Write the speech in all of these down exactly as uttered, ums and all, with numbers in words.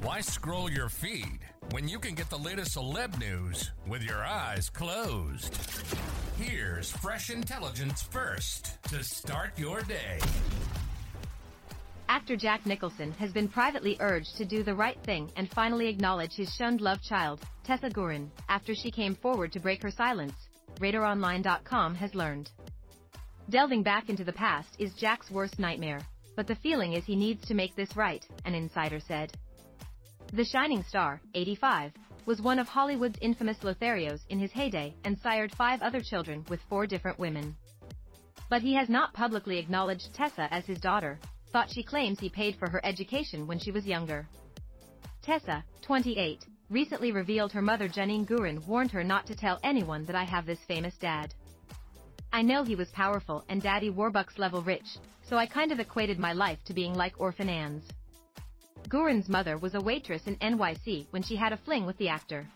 Why scroll your feed when you can get the latest celeb news with your eyes closed? Here's fresh intelligence first to start your day. Actor Jack Nicholson has been privately urged to do the right thing and finally acknowledge his shunned love child, Tessa Gourin, after she came forward to break her silence, Radar Online dot com has learned. Delving back into the past is Jack's worst nightmare, but the feeling is he needs to make this right, an insider said. The shining star, eighty-five, was one of Hollywood's infamous Lotharios in his heyday and sired five other children with four different women. But he has not publicly acknowledged Tessa as his daughter, though she claims he paid for her education when she was younger. Tessa, twenty-eight, recently revealed her mother Janine Gourin warned her not to tell anyone that I have this famous dad. I know he was powerful and Daddy Warbucks level rich, so I kind of equated my life to being like Orphan Anne's. Gourin's mother was a waitress in N Y C when she had a fling with the actor.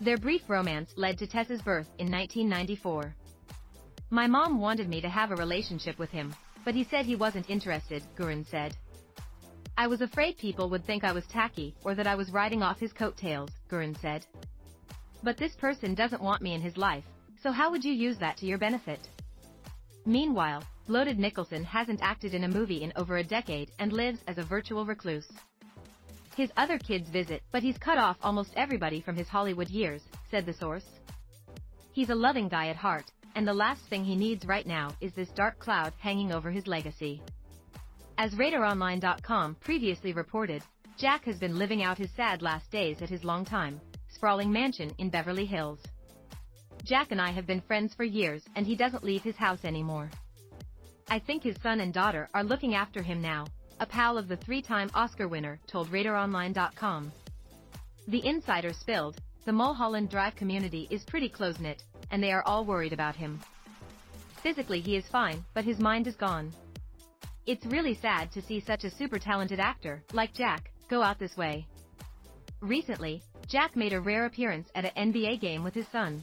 Their brief romance led to Tessa's birth in nineteen ninety-four. My mom wanted me to have a relationship with him, but he said he wasn't interested, Gourin said. I was afraid people would think I was tacky or that I was riding off his coattails, Gourin said. But this person doesn't want me in his life, so how would you use that to your benefit? Meanwhile, bloated Nicholson hasn't acted in a movie in over a decade and lives as a virtual recluse. His other kids visit, but he's cut off almost everybody from his Hollywood years, said the source. He's a loving guy at heart, and the last thing he needs right now is this dark cloud hanging over his legacy. As Radar Online dot com previously reported, Jack has been living out his sad last days at his longtime, sprawling mansion in Beverly Hills. Jack and I have been friends for years and he doesn't leave his house anymore. I think his son and daughter are looking after him now, a pal of the three-time Oscar winner told Radar Online dot com. The insider spilled, the Mulholland Drive community is pretty close-knit, and they are all worried about him. Physically he is fine, but his mind is gone. It's really sad to see such a super-talented actor, like Jack, go out this way. Recently, Jack made a rare appearance at an N B A game with his son.